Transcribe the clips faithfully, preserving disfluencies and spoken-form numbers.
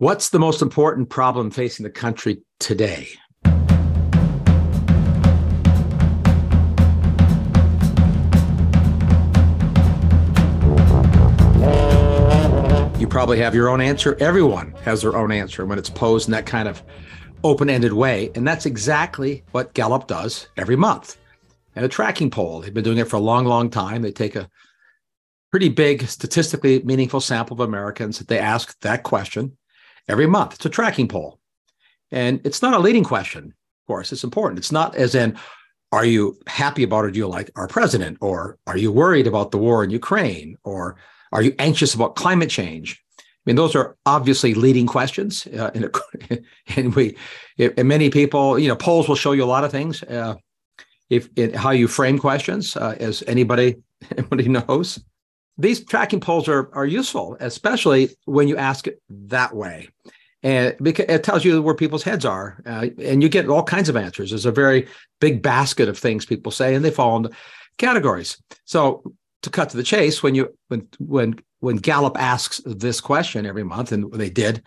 What's the most important problem facing the country today? You probably have your own answer. Everyone has their own answer when it's posed in that kind of open-ended way. And that's exactly what Gallup does every month. And a tracking poll, they've been doing it for a long, long time. They take a pretty big, statistically meaningful sample of Americans that they ask that question every month. It's a tracking poll. And it's not a leading question, of course. It's important. It's not as in, are you happy about or do you like our president? Or are you worried about the war in Ukraine? Or are you anxious about climate change? I mean, those are obviously leading questions. Uh, and, and we, and many people, you know, polls will show you a lot of things, uh, if in how you frame questions, uh, as anybody, anybody knows. These tracking polls are, are useful, especially when you ask it that way. And because it tells you where people's heads are, uh, and you get all kinds of answers. There's a very big basket of things people say, and they fall into categories. So, to cut to the chase, when you when when when Gallup asks this question every month, and they did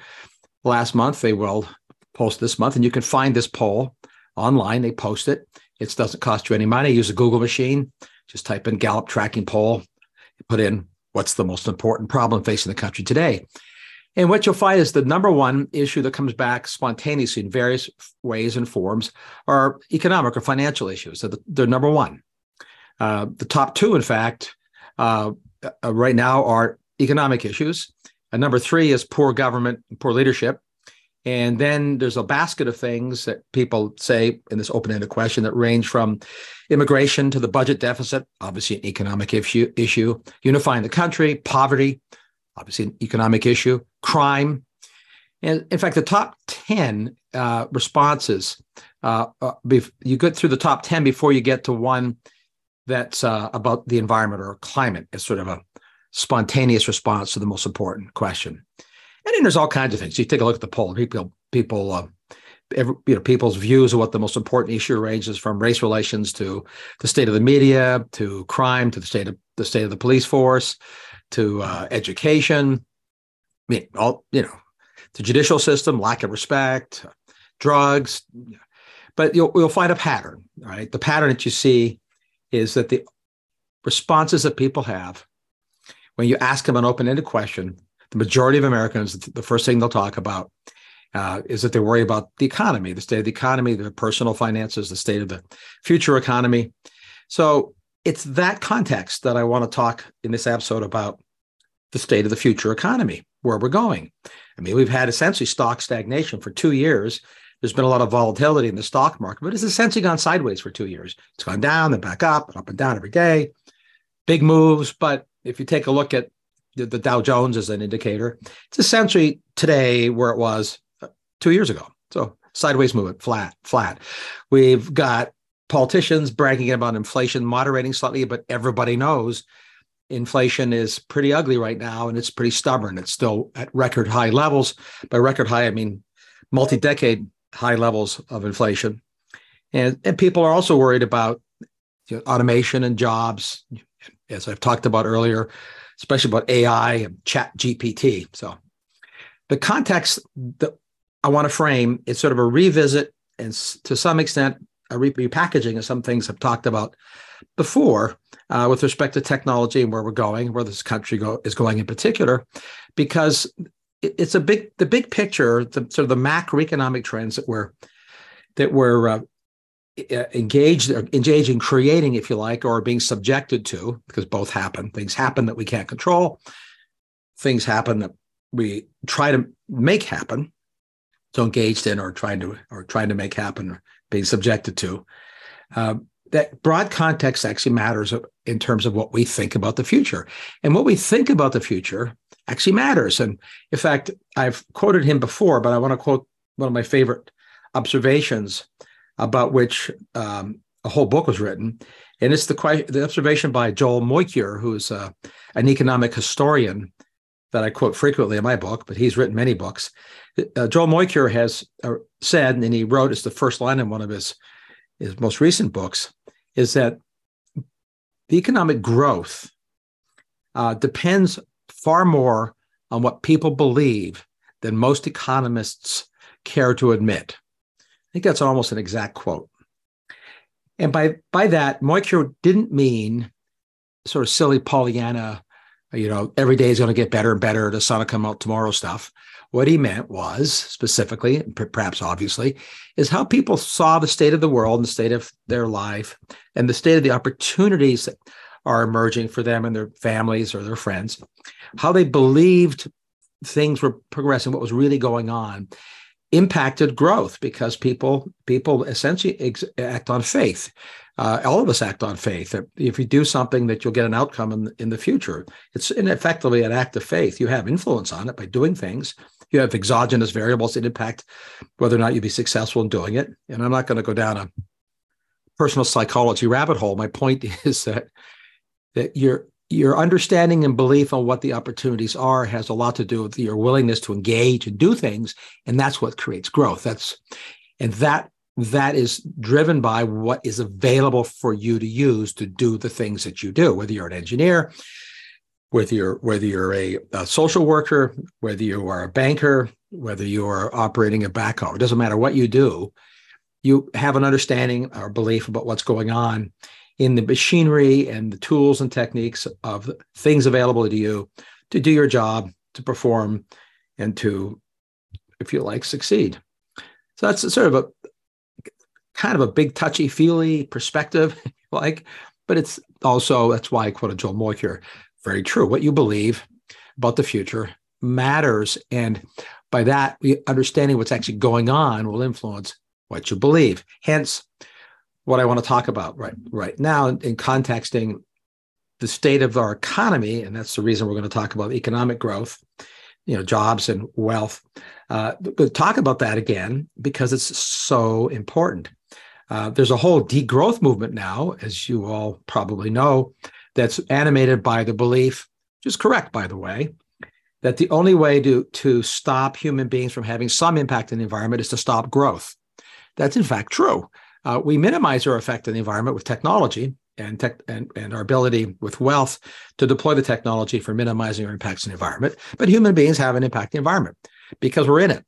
last month, they will post this month, and you can find this poll online. They post it. It doesn't cost you any money. Use a Google machine. Just type in Gallup tracking poll. Put in what's the most important problem facing the country today, and what you'll find is the number one issue that comes back spontaneously in various ways and forms are economic or financial issues. So they're number one. Uh, the top two, in fact. Uh, uh, right now are economic issues. And number three is poor government, poor leadership. And then there's a basket of things that people say in this open-ended question that range from immigration to the budget deficit, obviously an economic issue, issue, unifying the country, poverty, obviously an economic issue, crime. And in fact, the top ten uh, responses, uh, uh, bef- you get through the top ten before you get to one that's uh, about the environment or climate as sort of a spontaneous response to the most important question. And then there's all kinds of things. You take a look at the poll. People, people, uh, every, you know, people's views of what the most important issue ranges from race relations to the state of the media, to crime, to the state of the state of the police force, to uh, education. I mean, all you know, the judicial system, lack of respect, drugs. But you'll you'll find a pattern, right? The pattern that you see is that the responses that people have, when you ask them an open-ended question, the majority of Americans, the first thing they'll talk about uh, is that they worry about the economy, the state of the economy, their personal finances, the state of the future economy. So it's that context that I want to talk in this episode about the state of the future economy, where we're going. I mean, we've had essentially stock stagnation for two years. There's been a lot of volatility in the stock market, but it's essentially gone sideways for two years. It's gone down, then back up, and up and down every day. Big moves, but if you take a look at the, the Dow Jones as an indicator, it's essentially today where it was two years ago. So sideways movement, flat, flat. We've got politicians bragging about inflation moderating slightly, but everybody knows inflation is pretty ugly right now, and it's pretty stubborn. It's still at record high levels. By record high, I mean multi-decade high levels of inflation. And, and people are also worried about you know, automation and jobs, as I've talked about earlier, especially about A I and Chat G P T. So the context that I want to frame is sort of a revisit and to some extent a repackaging of some things I've talked about before uh, with respect to technology and where we're going, where this country go, is going in particular, because it's a big, the big picture, the sort of the macroeconomic trends that we're that we're uh, engaged, or engaged in creating, if you like, or being subjected to, because both happen. Things happen that we can't control. Things happen that we try to make happen. So engaged in, or trying to, or trying to make happen, or being subjected to. Uh, that broad context actually matters in terms of what we think about the future, and what we think about the future actually matters. And in fact, I've quoted him before, but I want to quote one of my favorite observations about which um, a whole book was written. And it's the, que- the observation by Joel Mokyr, who is uh, an economic historian that I quote frequently in my book, but he's written many books. Uh, Joel Mokyr has uh, said, and he wrote, it's the first line in one of his, his most recent books, is that the economic growth uh, depends far more on what people believe than most economists care to admit. I think that's almost an exact quote. And by, by that, Mokyr didn't mean sort of silly Pollyanna, you know, every day is going to get better and better, the sun will come out tomorrow stuff. What he meant was, specifically, and perhaps obviously, is how people saw the state of the world and the state of their life and the state of the opportunities that are emerging for them and their families or their friends, how they believed things were progressing, what was really going on, impacted growth because people people essentially ex- act on faith. Uh, all of us act on faith. If you do something, that you'll get an outcome in, in the future. It's effectively an act of faith. You have influence on it by doing things. You have exogenous variables that impact whether or not you'll be successful in doing it. And I'm not going to go down a personal psychology rabbit hole. My point is that that your your understanding and belief on what the opportunities are has a lot to do with your willingness to engage and do things, and that's what creates growth. That's and that that is driven by what is available for you to use to do the things that you do. Whether you're an engineer, whether you're whether you're a, a social worker, whether you are a banker, whether you are operating a backhoe, it doesn't matter what you do. You have an understanding or belief about what's going on in the machinery and the tools and techniques of things available to you to do your job, to perform, and to, if you like, succeed. So that's sort of a kind of a big touchy-feely perspective, if you like, but it's also, that's why I quoted Joel Mokyr, very true. What you believe about the future matters, and by that, understanding what's actually going on will influence what you believe. Hence, what I want to talk about right, right now in contexting the state of our economy, and that's the reason we're going to talk about economic growth, you know, jobs and wealth. Uh, we'll talk about that again because it's so important. Uh, there's a whole degrowth movement now, as you all probably know, that's animated by the belief, which is correct, by the way, that the only way to, to stop human beings from having some impact on the environment is to stop growth. That's in fact true. Uh, we minimize our effect on the environment with technology and, tech, and, and our ability with wealth to deploy the technology for minimizing our impacts on the environment. But human beings have an impact on the environment because we're in it.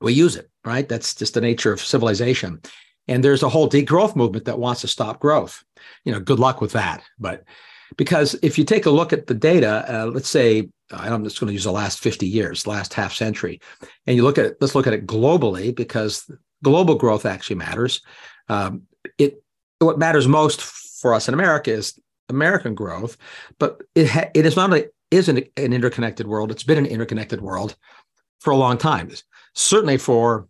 We use it, right? That's just the nature of civilization. And there's a whole degrowth movement that wants to stop growth. You know, good luck with that. But because if you take a look at the data, uh, let's say, I'm just going to use the last fifty years, last half century, and you look at it, let's look at it globally because global growth actually matters. Um, it what matters most for us in America is American growth, but it ha- it is not only is an, an interconnected world. It's been an interconnected world for a long time. It's certainly for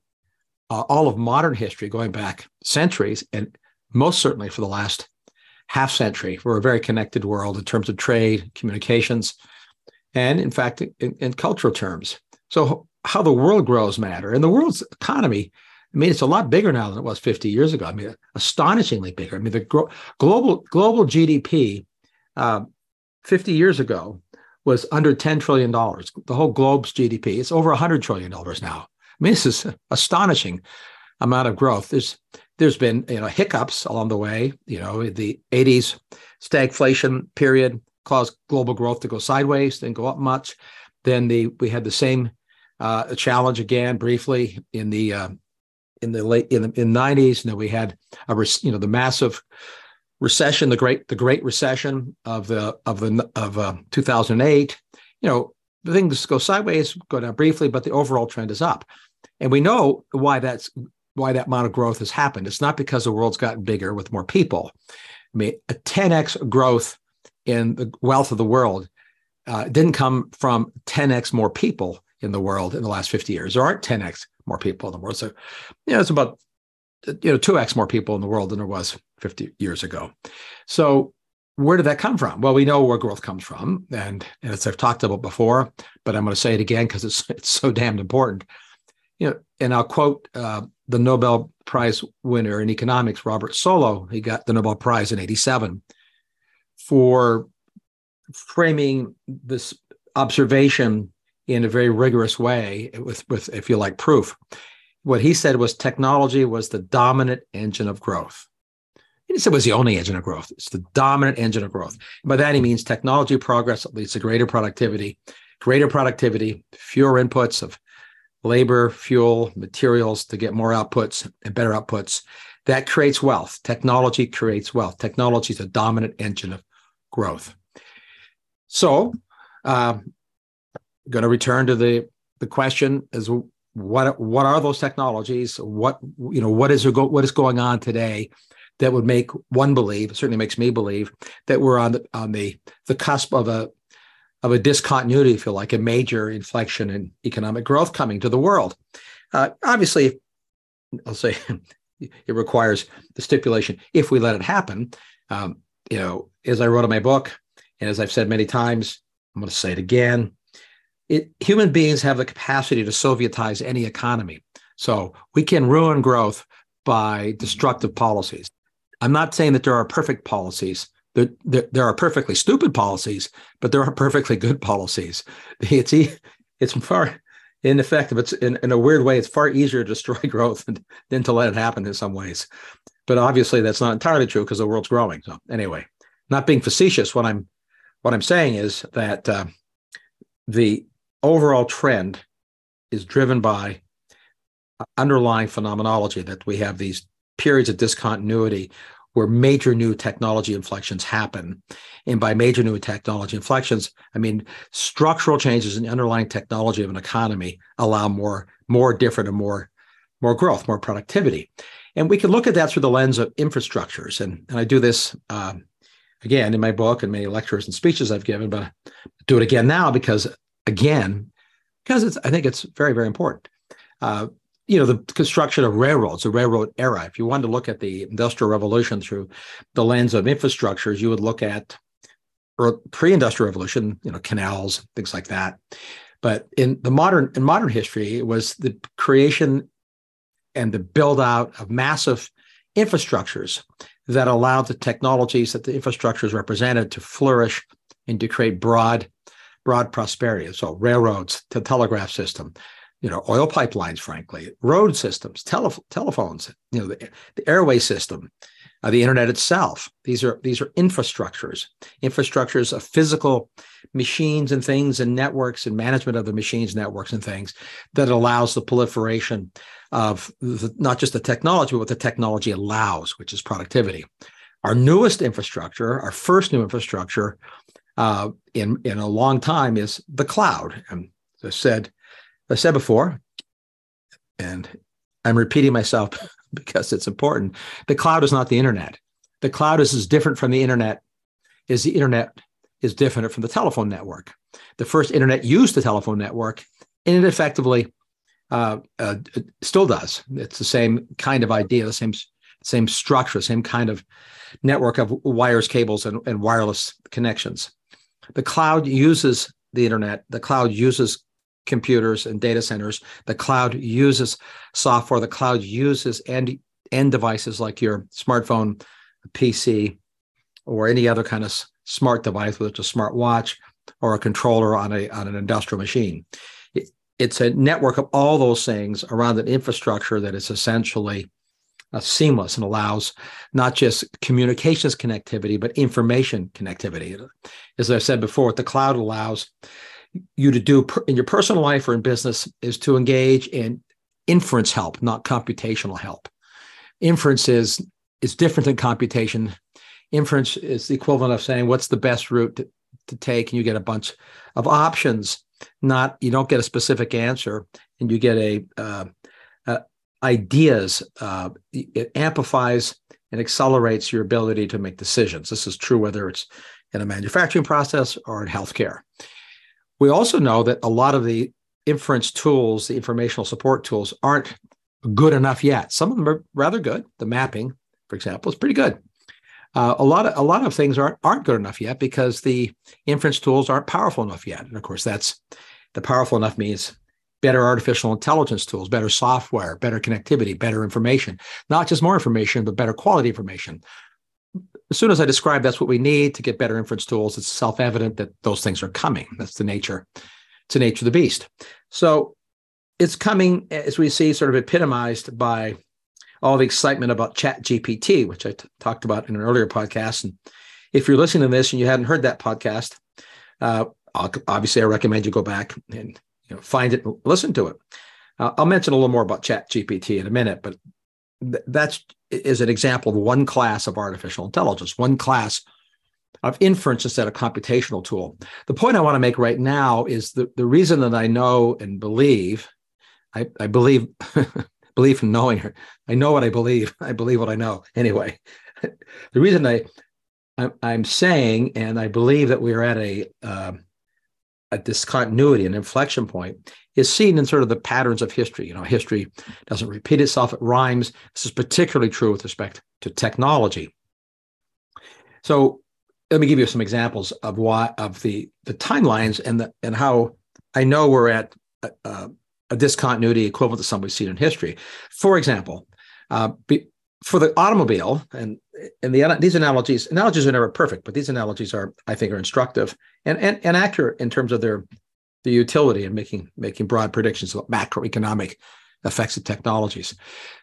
uh, all of modern history, going back centuries, and most certainly for the last half century, we're a very connected world in terms of trade, communications, and in fact, in, in cultural terms. So how the world grows matter, and the world's economy. I mean, it's a lot bigger now than it was fifty years ago. I mean, astonishingly bigger. I mean, the gro- global global G D P uh, fifty years ago was under ten trillion dollars. The whole globe's G D P, it's over one hundred trillion dollars now. I mean, this is an astonishing amount of growth. There's There's been, you know, hiccups along the way. You know, the eighties stagflation period caused global growth to go sideways, didn't go up much. Then the we had the same uh, challenge again briefly in the uh, in the late in the in nineties, and then we had a you know the massive recession, the great the Great Recession of the of the of uh, two thousand eight. You know, things go sideways, go down briefly, but the overall trend is up, and we know why that's why that amount of growth has happened. It's not because the world's gotten bigger with more people. I mean, a ten x growth in the wealth of the world uh, didn't come from ten x more people in the world in the last fifty years. There aren't ten x more people in the world. So, you know, it's about, you know, two x more people in the world than there was fifty years ago. So where did that come from? Well, we know where growth comes from. And, and as I've talked about before, but I'm going to say it again because it's it's so damned important. You know, and I'll quote uh, the Nobel Prize winner in economics, Robert Solow. He got the Nobel Prize in eighty-seven for framing this observation in a very rigorous way with, with, if you like, proof. What he said was technology was the dominant engine of growth. He didn't say it was the only engine of growth. It's the dominant engine of growth. By that, he means technology progress that leads to greater productivity, greater productivity, fewer inputs of labor, fuel, materials to get more outputs and better outputs. That creates wealth. Technology creates wealth. Technology is a dominant engine of growth. So uh, I'm going to return to the, the question is, what what are those technologies? What you know, what is what is going on today that would make one believe, it certainly makes me believe, that we're on the on the the cusp of a of a discontinuity, if you like, a major inflection in economic growth coming to the world. Uh, obviously, I'll say it requires the stipulation if we let it happen. Um, you know, as I wrote in my book, and as I've said many times, I'm going to say it again. It, human beings have the capacity to Sovietize any economy. So we can ruin growth by destructive policies. I'm not saying that there are perfect policies. There, there, there are perfectly stupid policies, but there are perfectly good policies. It's it's far ineffective. It's in, in a weird way, it's far easier to destroy growth than, than to let it happen in some ways. But obviously, that's not entirely true because the world's growing. So anyway, not being facetious, what I'm what I'm saying is that uh, the overall trend is driven by underlying phenomenology, that we have these periods of discontinuity where major new technology inflections happen. And by major new technology inflections, I mean structural changes in the underlying technology of an economy allow more, more different and more, more growth, more productivity. And we can look at that through the lens of infrastructures. And, and I do this um, again in my book and many lectures and speeches I've given, but I do it again now because Again, because it's, I think it's very, very important. Uh, you know, the construction of railroads, the railroad era. If you wanted to look at the Industrial Revolution through the lens of infrastructures, you would look at pre-Industrial Revolution, you know, canals, things like that. But in the modern in modern history, it was the creation and the build out of massive infrastructures that allowed the technologies that the infrastructures represented to flourish and to create broad. broad prosperity. So railroads, the telegraph system, you know, oil pipelines, frankly, road systems, tele- telephones, you know, the, the airway system, uh, the internet itself. These are these are infrastructures, infrastructures of physical machines and things and networks and management of the machines, networks and things that allows the proliferation of the, not just the technology, but what the technology allows, which is productivity. Our newest infrastructure, our first new infrastructure, Uh, in in a long time is the cloud. And as I said, I said before, and I'm repeating myself because it's important. The cloud is not the internet. The cloud is as different from the internet as the internet is different from the telephone network. The first internet used the telephone network, and it effectively uh, uh, it still does. It's the same kind of idea, the same same structure, same kind of network of wires, cables, and, and wireless connections. The cloud uses the internet. The cloud uses computers and data centers. The cloud uses software. The cloud uses end, end devices like your smartphone, a P C, or any other kind of smart device, whether it's a smart watch or a controller on, a, on an industrial machine. It, it's a network of all those things around an infrastructure that is essentially uh, seamless and allows not just communications connectivity, but information connectivity. As I've said before, what the cloud allows you to do per, in your personal life or in business is to engage in inference help, not computational help. Inference is, is different than computation. Inference is the equivalent of saying, what's the best route to, to take? And you get a bunch of options. Not, you don't get a specific answer, and you get a, uh, a ideas, uh, it amplifies and accelerates your ability to make decisions. This is true whether it's in a manufacturing process or in healthcare. We also know that a lot of the inference tools, the informational support tools, aren't good enough yet. Some of them are rather good. The mapping, for example, is pretty good. Uh, a lot of a lot of things aren't aren't good enough yet because the inference tools aren't powerful enough yet. And of course, that's the powerful enough means better artificial intelligence tools, better software, better connectivity, better information, not just more information, but better quality information. As soon as I describe that's what we need to get better inference tools, it's self-evident that those things are coming. That's the nature. It's the nature of the beast. So it's coming, as we see, sort of epitomized by all the excitement about ChatGPT, which I t- talked about in an earlier podcast. And if you're listening to this and you hadn't heard that podcast, uh, obviously I recommend you go back and you know, find it and listen to it. Uh, I'll mention a little more about ChatGPT in a minute, but th- that's is an example of one class of artificial intelligence, one class of inference instead of computational tool. The point I want to make right now is the, the reason that I know and believe, I, I believe, believe from knowing her. I know what I believe. I believe what I know. Anyway, the reason I, I, I'm saying, and I believe that we are at a, uh, a discontinuity, an inflection point, is seen in sort of the patterns of history. You know, history doesn't repeat itself, it rhymes. This is particularly true with respect to technology. So let me give you some examples of why, of the, the timelines and the, and how I know we're at a, a, a discontinuity equivalent to some we've seen in history. For example, uh, be, for the automobile, and and the these analogies, analogies are never perfect, but these analogies are, I think, are instructive and and, and accurate in terms of their the utility in making making broad predictions about macroeconomic effects of technologies.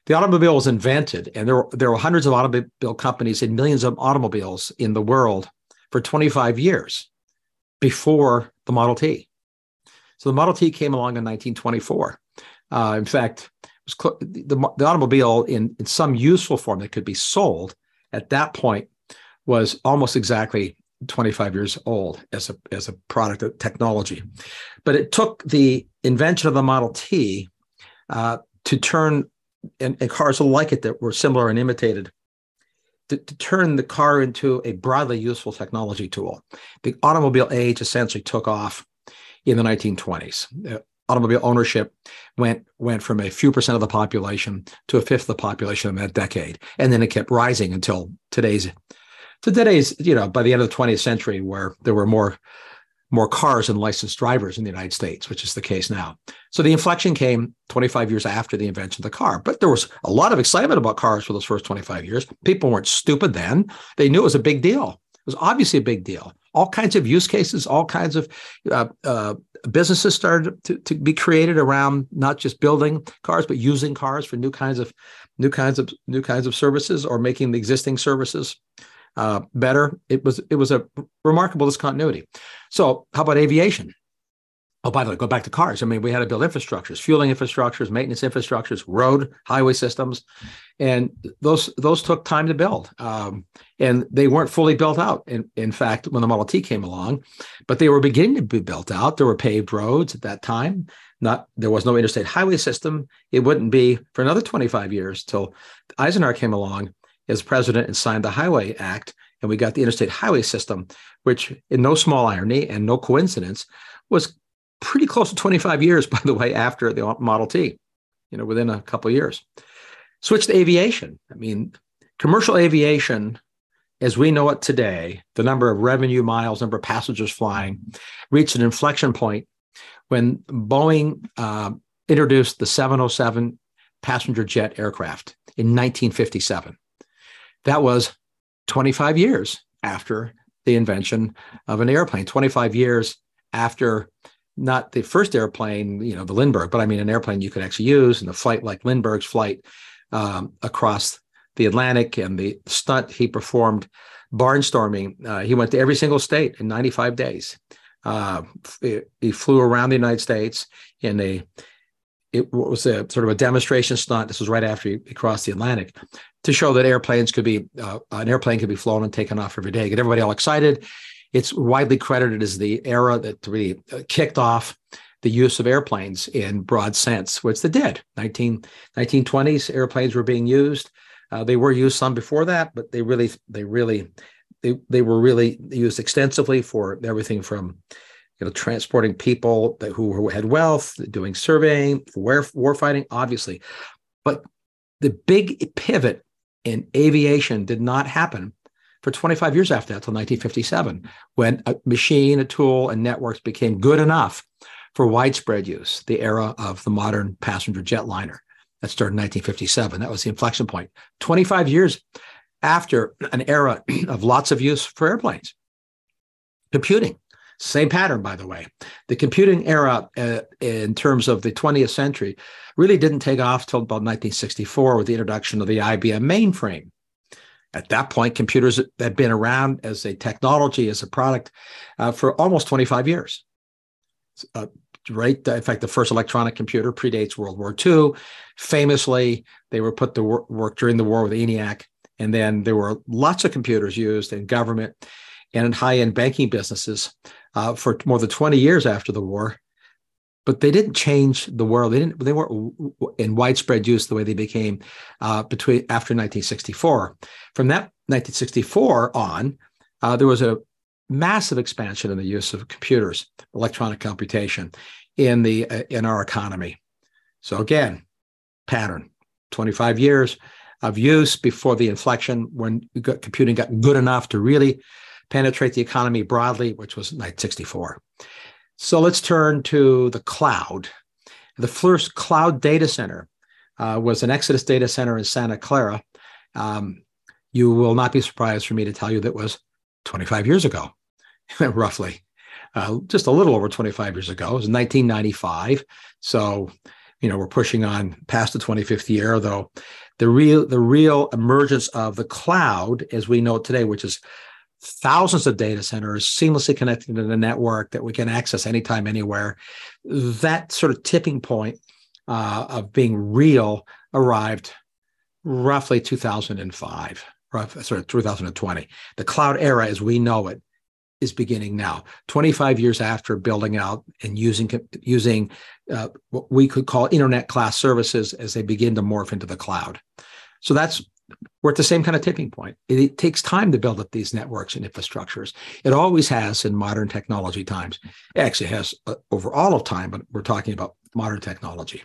The automobile was invented, and there were, there were hundreds of automobile companies and millions of automobiles in the world for twenty-five years before the Model T. So the Model T came along in nineteen twenty-four. Uh, in fact, it was cl- the, the automobile in, in some useful form that could be sold at that point was almost exactly twenty-five years old as a, as a product of technology. But it took the invention of the Model T Uh, to turn, and, and cars like it that were similar and imitated, to, to turn the car into a broadly useful technology tool. The automobile age essentially took off in the nineteen twenties. Uh, automobile ownership went, went from a few percent of the population to a fifth of the population in that decade. And then it kept rising until today's, to today's, you know, by the end of the twentieth century, where there were more more cars and licensed drivers in the United States, which is the case now. So the inflection came twenty-five years after the invention of the car, but there was a lot of excitement about cars for those first twenty-five years. People weren't stupid then. They knew it was a big deal. It was obviously a big deal. All kinds of use cases, all kinds of uh, uh, businesses started to, to be created around not just building cars, but using cars for new kinds of new kinds of new kinds of services or making the existing services Uh, better. It was it was a remarkable discontinuity. So how about aviation? Oh, by the way, go back to cars. I mean, we had to build infrastructures, fueling infrastructures, maintenance infrastructures, road, highway systems, and those those took time to build. Um, and they weren't fully built out, in, in fact, when the Model T came along, but they were beginning to be built out. There were paved roads at that time. Not there was no interstate highway system. It wouldn't be for another twenty-five years till Eisenhower came along as president and signed the Highway Act, and we got the interstate highway system, which in no small irony and no coincidence was pretty close to twenty-five years, by the way, after the Model T, you know, within a couple of years. Switch to aviation. I mean, commercial aviation, as we know it today, the number of revenue miles, number of passengers flying, reached an inflection point when Boeing uh, introduced the seven oh seven passenger jet aircraft in nineteen fifty-seven. That was twenty-five years after the invention of an airplane, twenty-five years after not the first airplane, you know, the Lindbergh, but I mean an airplane you could actually use, and a flight like Lindbergh's flight um, across the Atlantic, and the stunt he performed barnstorming. Uh, he went to every single state in ninety-five days. Uh, he flew around the United States in a It was a sort of a demonstration stunt. This was right after he crossed the Atlantic, to show that airplanes could be uh, an airplane could be flown and taken off every day. Get everybody all excited. It's widely credited as the era that really kicked off the use of airplanes in broad sense, which they did. nineteen twenties airplanes were being used. Uh, they were used some before that, but they really they really they they were really used extensively for everything from, you know, transporting people that, who had wealth, doing surveying, war, war fighting, obviously. But the big pivot in aviation did not happen for twenty-five years after that, till nineteen fifty-seven, when a machine, a tool, and networks became good enough for widespread use, the era of the modern passenger jetliner. That started in nineteen fifty-seven. That was the inflection point. twenty-five years after an era of lots of use for airplanes. Computing. Same pattern, by the way. The computing era uh, in terms of the twentieth century really didn't take off till about nineteen sixty-four with the introduction of the I B M mainframe. At that point, computers had been around as a technology, as a product uh, for almost twenty-five years. Uh, right? In fact, the first electronic computer predates World War Two. Famously, they were put to work during the war with ENIAC. And then there were lots of computers used in government and in high-end banking businesses uh, for more than twenty years after the war. But they didn't change the world. They didn't. They weren't in widespread use the way they became uh, between after nineteen sixty-four. From that nineteen sixty-four on, uh, there was a massive expansion in the use of computers, electronic computation, in the uh, in our economy. So again, pattern: twenty-five years of use before the inflection when computing got good enough to really penetrate the economy broadly, which was nineteen sixty-four. So let's turn to the cloud. The first cloud data center uh, was an Exodus data center in Santa Clara. Um, you will not be surprised for me to tell you that was twenty-five years ago, roughly, uh, just a little over twenty-five years ago. It was nineteen ninety-five. So, you know, we're pushing on past the twenty-fifth year, though the real, the real emergence of the cloud, as we know today, which is thousands of data centers seamlessly connected to the network that we can access anytime, anywhere. That sort of tipping point uh, of being real arrived roughly two thousand five, rough, sort of two thousand twenty. The cloud era as we know it is beginning now, twenty-five years after building out and using, using uh, what we could call internet class services as they begin to morph into the cloud. So that's we're at the same kind of tipping point. It, it takes time to build up these networks and infrastructures. It always has in modern technology times. It actually has uh, over all of time, but we're talking about modern technology.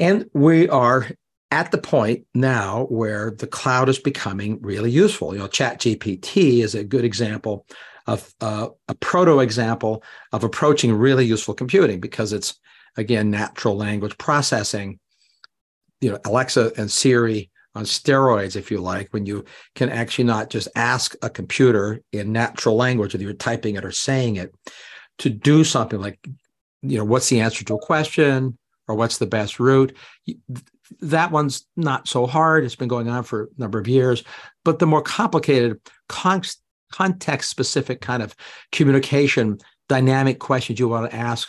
And we are at the point now where the cloud is becoming really useful. You know, ChatGPT is a good example of uh, a proto-example of approaching really useful computing because it's, again, natural language processing. You know, Alexa and Siri on steroids, if you like, when you can actually not just ask a computer in natural language, whether you're typing it or saying it, to do something like, you know, what's the answer to a question or what's the best route? That one's not so hard. It's been going on for a number of years. But the more complicated, con- context-specific kind of communication, dynamic questions you want to ask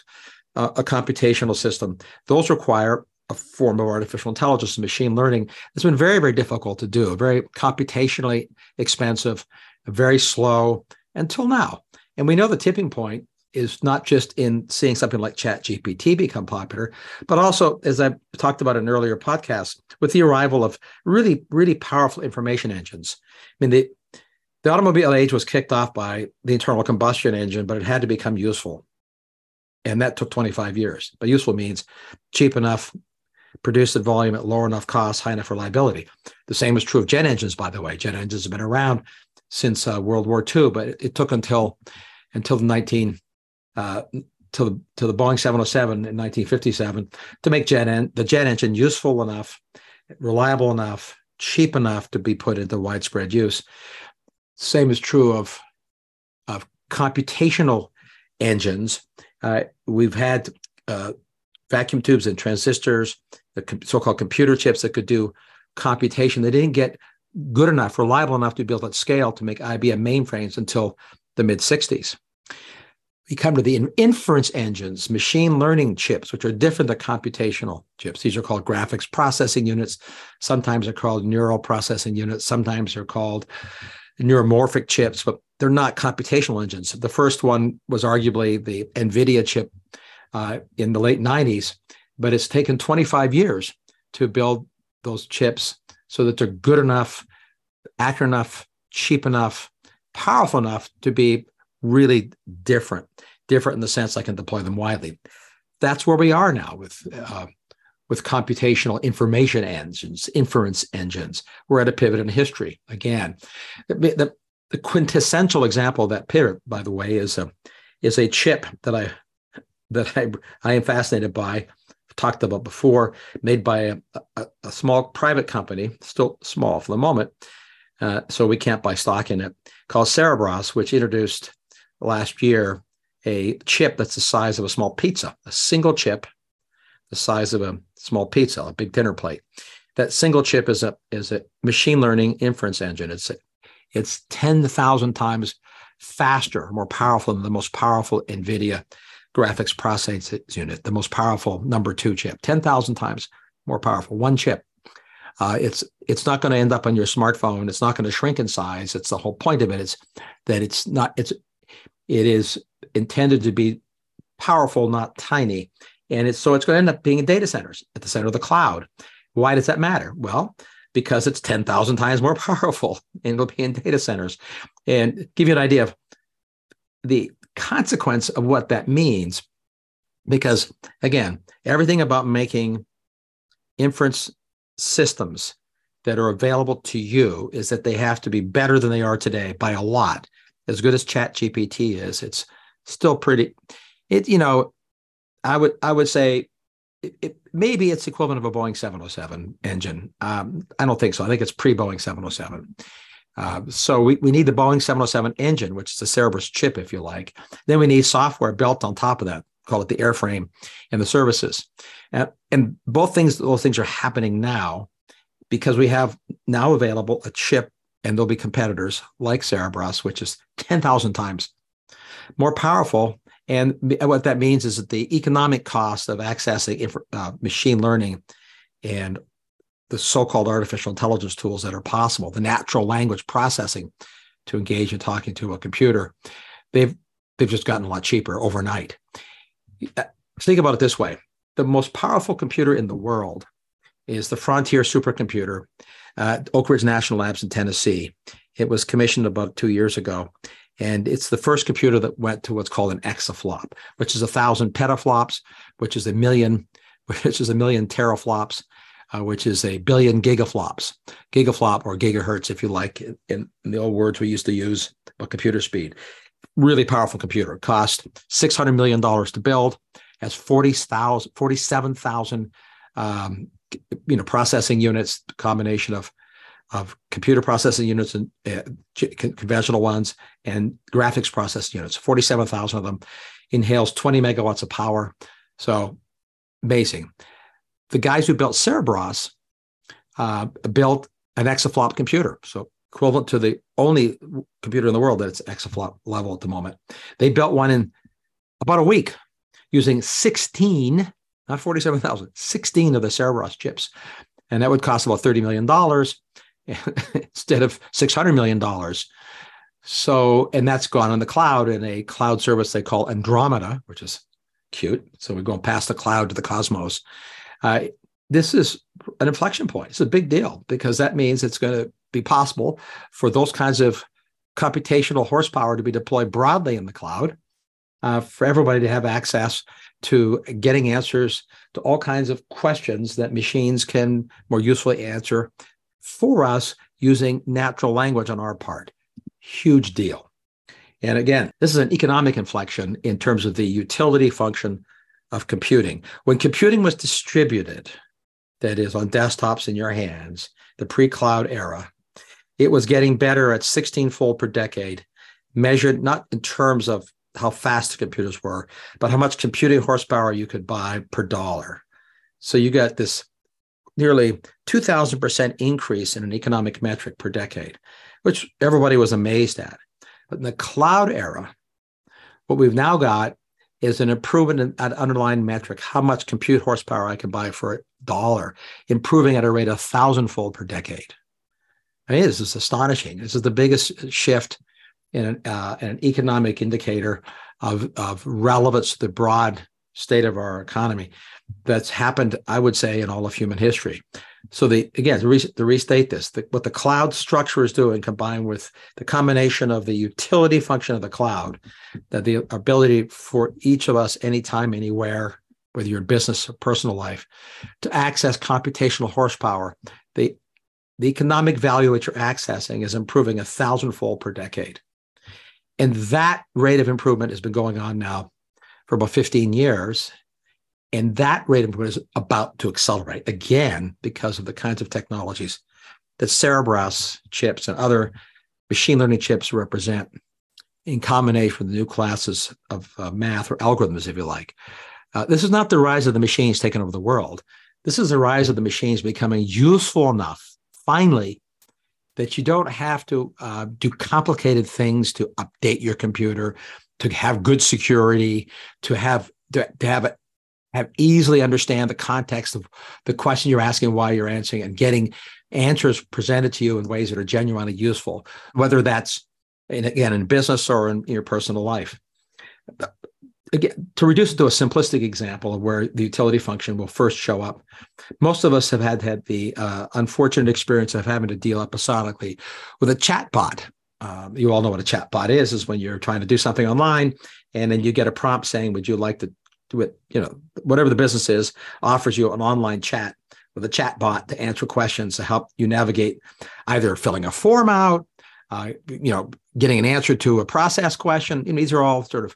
uh, a computational system, those require a form of artificial intelligence and machine learning that's been very, very difficult to do, very computationally expensive, very slow until now. And we know the tipping point is not just in seeing something like ChatGPT become popular, but also, as I talked about in an earlier podcast, with the arrival of really, really powerful information engines. I mean, the, the automobile age was kicked off by the internal combustion engine, but it had to become useful. And that took twenty-five years. But useful means cheap enough, produced at volume at lower enough cost, high enough reliability. The same is true of jet engines, by the way. Jet engines have been around since uh, World War Two, but it, it took until until the nineteen uh, till the, till the Boeing seven oh seven in nineteen fifty-seven to make jet en- the jet engine useful enough, reliable enough, cheap enough to be put into widespread use. Same is true of of computational engines. Uh, we've had uh, vacuum tubes and transistors, the com- so-called computer chips that could do computation. They didn't get good enough, reliable enough to be built at scale to make I B M mainframes until the mid-sixties. We come to the in- inference engines, machine learning chips, which are different than computational chips. These are called graphics processing units. Sometimes they're called neural processing units. Sometimes they're called neuromorphic chips, but they're not computational engines. The first one was arguably the NVIDIA chip uh, in the late nineties, but it's taken twenty-five years to build those chips so that they're good enough, accurate enough, cheap enough, powerful enough to be really different, different in the sense I can deploy them widely. That's where we are now with uh, with computational information engines, inference engines. We're at a pivot in history again. The, the, The quintessential example of that pivot, by the way, is a is a chip that I that I I am fascinated by. I've talked about before, made by a, a, a small private company, still small for the moment, uh, so we can't buy stock in it. Called Cerebras, which introduced last year a chip that's the size of a small pizza, a single chip, the size of a small pizza, a big dinner plate. That single chip is a is a machine learning inference engine. It's a, It's ten thousand times faster, more powerful than the most powerful NVIDIA graphics processing unit, the most powerful number two chip, ten thousand times more powerful, one chip. Uh, it's it's not going to end up on your smartphone. It's not going to shrink in size. It's the whole point of it. It's that it's not it's it is intended to be powerful, not tiny. And it's so it's going to end up being in data centers at the center of the cloud. Why does that matter? Well, because it's ten thousand times more powerful, and it'll be in data centers. And give you an idea of the consequence of what that means, because again, everything about making inference systems that are available to you is that they have to be better than they are today by a lot. As good as ChatGPT is, it's still pretty, it, you know, I would, I would say it, it, maybe it's equivalent of a Boeing seven oh seven engine. Um, I don't think so. I think it's pre-Boeing seven oh seven. Uh, so we, we need the Boeing seven oh seven engine, which is the Cerebras chip, if you like. Then we need software built on top of that, call it the airframe and the services. And, and both things, those things are happening now because we have now available a chip, and there'll be competitors like Cerebras, which is ten thousand times more powerful. And what that means is that the economic cost of accessing inf- uh, machine learning and the so-called artificial intelligence tools that are possible, the natural language processing to engage in talking to a computer, they've they've just gotten a lot cheaper overnight. Think about it this way. The most powerful computer in the world is the Frontier supercomputer at Oak Ridge National Labs in Tennessee. It was commissioned about two years ago, and it's the first computer that went to what's called an exaflop, which is a thousand petaflops, which is a million, which is a million teraflops, uh, which is a billion gigaflops, gigaflop or gigahertz, if you like, in, in the old words we used to use about computer speed. Really powerful computer. It cost six hundred million dollars to build. Has forty-seven thousand um, you know, processing units, the combination of of computer processing units and uh, conventional ones and graphics processing units, forty-seven thousand of them, inhales twenty megawatts of power. So amazing. The guys who built Cerebras uh, built an exaflop computer, so equivalent to the only computer in the world that it's exaflop level at the moment. They built one in about a week using sixteen, not forty-seven thousand, sixteen of the Cerebras chips. And that would cost about thirty million dollars. Instead of six hundred million dollars. So, and that's gone on the cloud in a cloud service they call Andromeda, which is cute. So we're going past the cloud to the cosmos. Uh, this is an inflection point. It's a big deal because that means it's going to be possible for those kinds of computational horsepower to be deployed broadly in the cloud, uh, for everybody to have access to getting answers to all kinds of questions that machines can more usefully answer for us using natural language on our part. Huge deal. And again, this is an economic inflection in terms of the utility function of computing. When computing was distributed, that is on desktops in your hands, the pre-cloud era, it was getting better at sixteen-fold per decade, measured not in terms of how fast the computers were, but how much computing horsepower you could buy per dollar. So you got this nearly two thousand percent increase in an economic metric per decade, which everybody was amazed at. But in the cloud era, what we've now got is an improvement in that underlying metric, how much compute horsepower I can buy for a dollar, improving at a rate of one thousand-fold per decade. I mean, this is astonishing. This is the biggest shift in an, uh, an economic indicator of, of relevance to the broad state of our economy that's happened, I would say, in all of human history. So the again, to, re- to restate this, the, what the cloud structure is doing combined with the combination of the utility function of the cloud, that the ability for each of us anytime, anywhere, whether you're in business or personal life, to access computational horsepower, the, the economic value that you're accessing is improving a thousand-fold per decade. And that rate of improvement has been going on now for about fifteen years, and that rate of improvement is about to accelerate again because of the kinds of technologies that Cerebras chips and other machine learning chips represent in combination with the new classes of uh, math or algorithms, if you like. Uh, this is not the rise of the machines taking over the world. This is the rise of the machines becoming useful enough, finally, that you don't have to uh, do complicated things to update your computer, to have good security, to have to, to have a, have easily understand the context of the question you're asking, why you're answering, and getting answers presented to you in ways that are genuinely useful, whether that's, in, again, in business or in your personal life. Again, to reduce it to a simplistic example of where the utility function will first show up, most of us have had, had the uh, unfortunate experience of having to deal episodically with a chatbot. Um, you all know what a chatbot is, is when you're trying to do something online, and then you get a prompt saying, would you like to do it, you know, whatever the business is, offers you an online chat with a chatbot to answer questions to help you navigate either filling a form out, uh, you know, getting an answer to a process question. And these are all sort of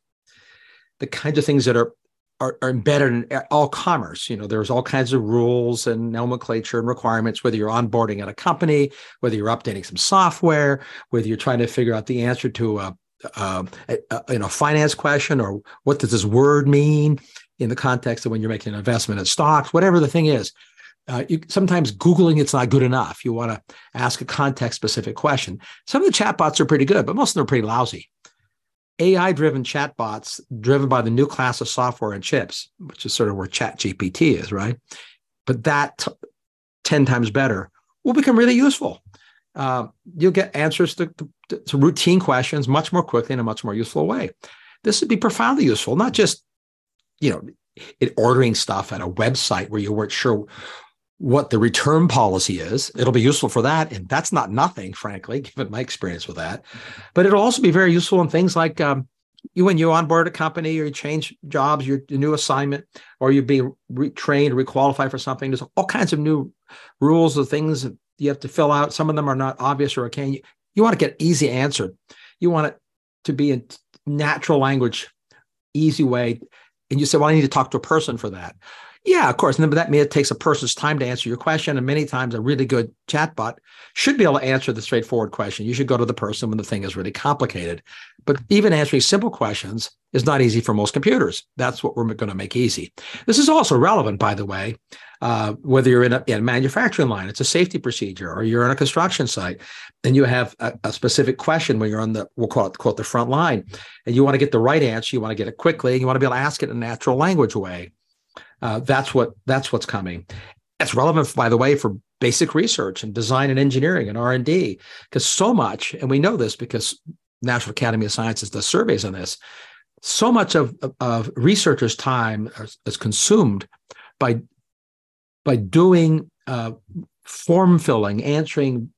the kinds of things that are, are, are embedded in all commerce. You know, there's all kinds of rules and nomenclature and requirements, whether you're onboarding at a company, whether you're updating some software, whether you're trying to figure out the answer to a, a, a you know, finance question, or what does this word mean in the context of when you're making an investment in stocks, whatever the thing is. Uh, you, sometimes Googling it's not good enough. You want to ask a context-specific question. Some of the chatbots are pretty good, but most of them are pretty lousy. A I-driven chatbots driven by the new class of software and chips, which is sort of where ChatGPT is, right? But that t- ten times better will become really useful. Uh, you'll get answers to, to, to routine questions much more quickly in a much more useful way. This would be profoundly useful, not just, you know, in ordering stuff at a website where you weren't sure what the return policy is. It'll be useful for that. And that's not nothing, frankly, given my experience with that. But it'll also be very useful in things like um, you, when you onboard a company, or you change jobs, your, your new assignment, or you're being retrained, requalified for something. There's all kinds of new rules of things that you have to fill out. Some of them are not obvious or okay. You, you want to get easy answer. You want it to be in natural language, easy way. And you say, well, I need to talk to a person for that. Yeah, of course. And that means it takes a person's time to answer your question. And many times a really good chatbot should be able to answer the straightforward question. You should go to the person when the thing is really complicated. But even answering simple questions is not easy for most computers. That's what we're going to make easy. This is also relevant, by the way, uh, whether you're in a, in a manufacturing line, it's a safety procedure, or you're on a construction site and you have a, a specific question when you're on the, we'll call it, quote, the front line, and you want to get the right answer, you want to get it quickly, and you want to be able to ask it in a natural language way. Uh, that's what that's what's coming. That's relevant, by the way, for basic research and design and engineering and R and D, because so much, and we know this because National Academy of Sciences does surveys on this, so much of, of, of researchers' time is consumed by, by doing uh, form filling, answering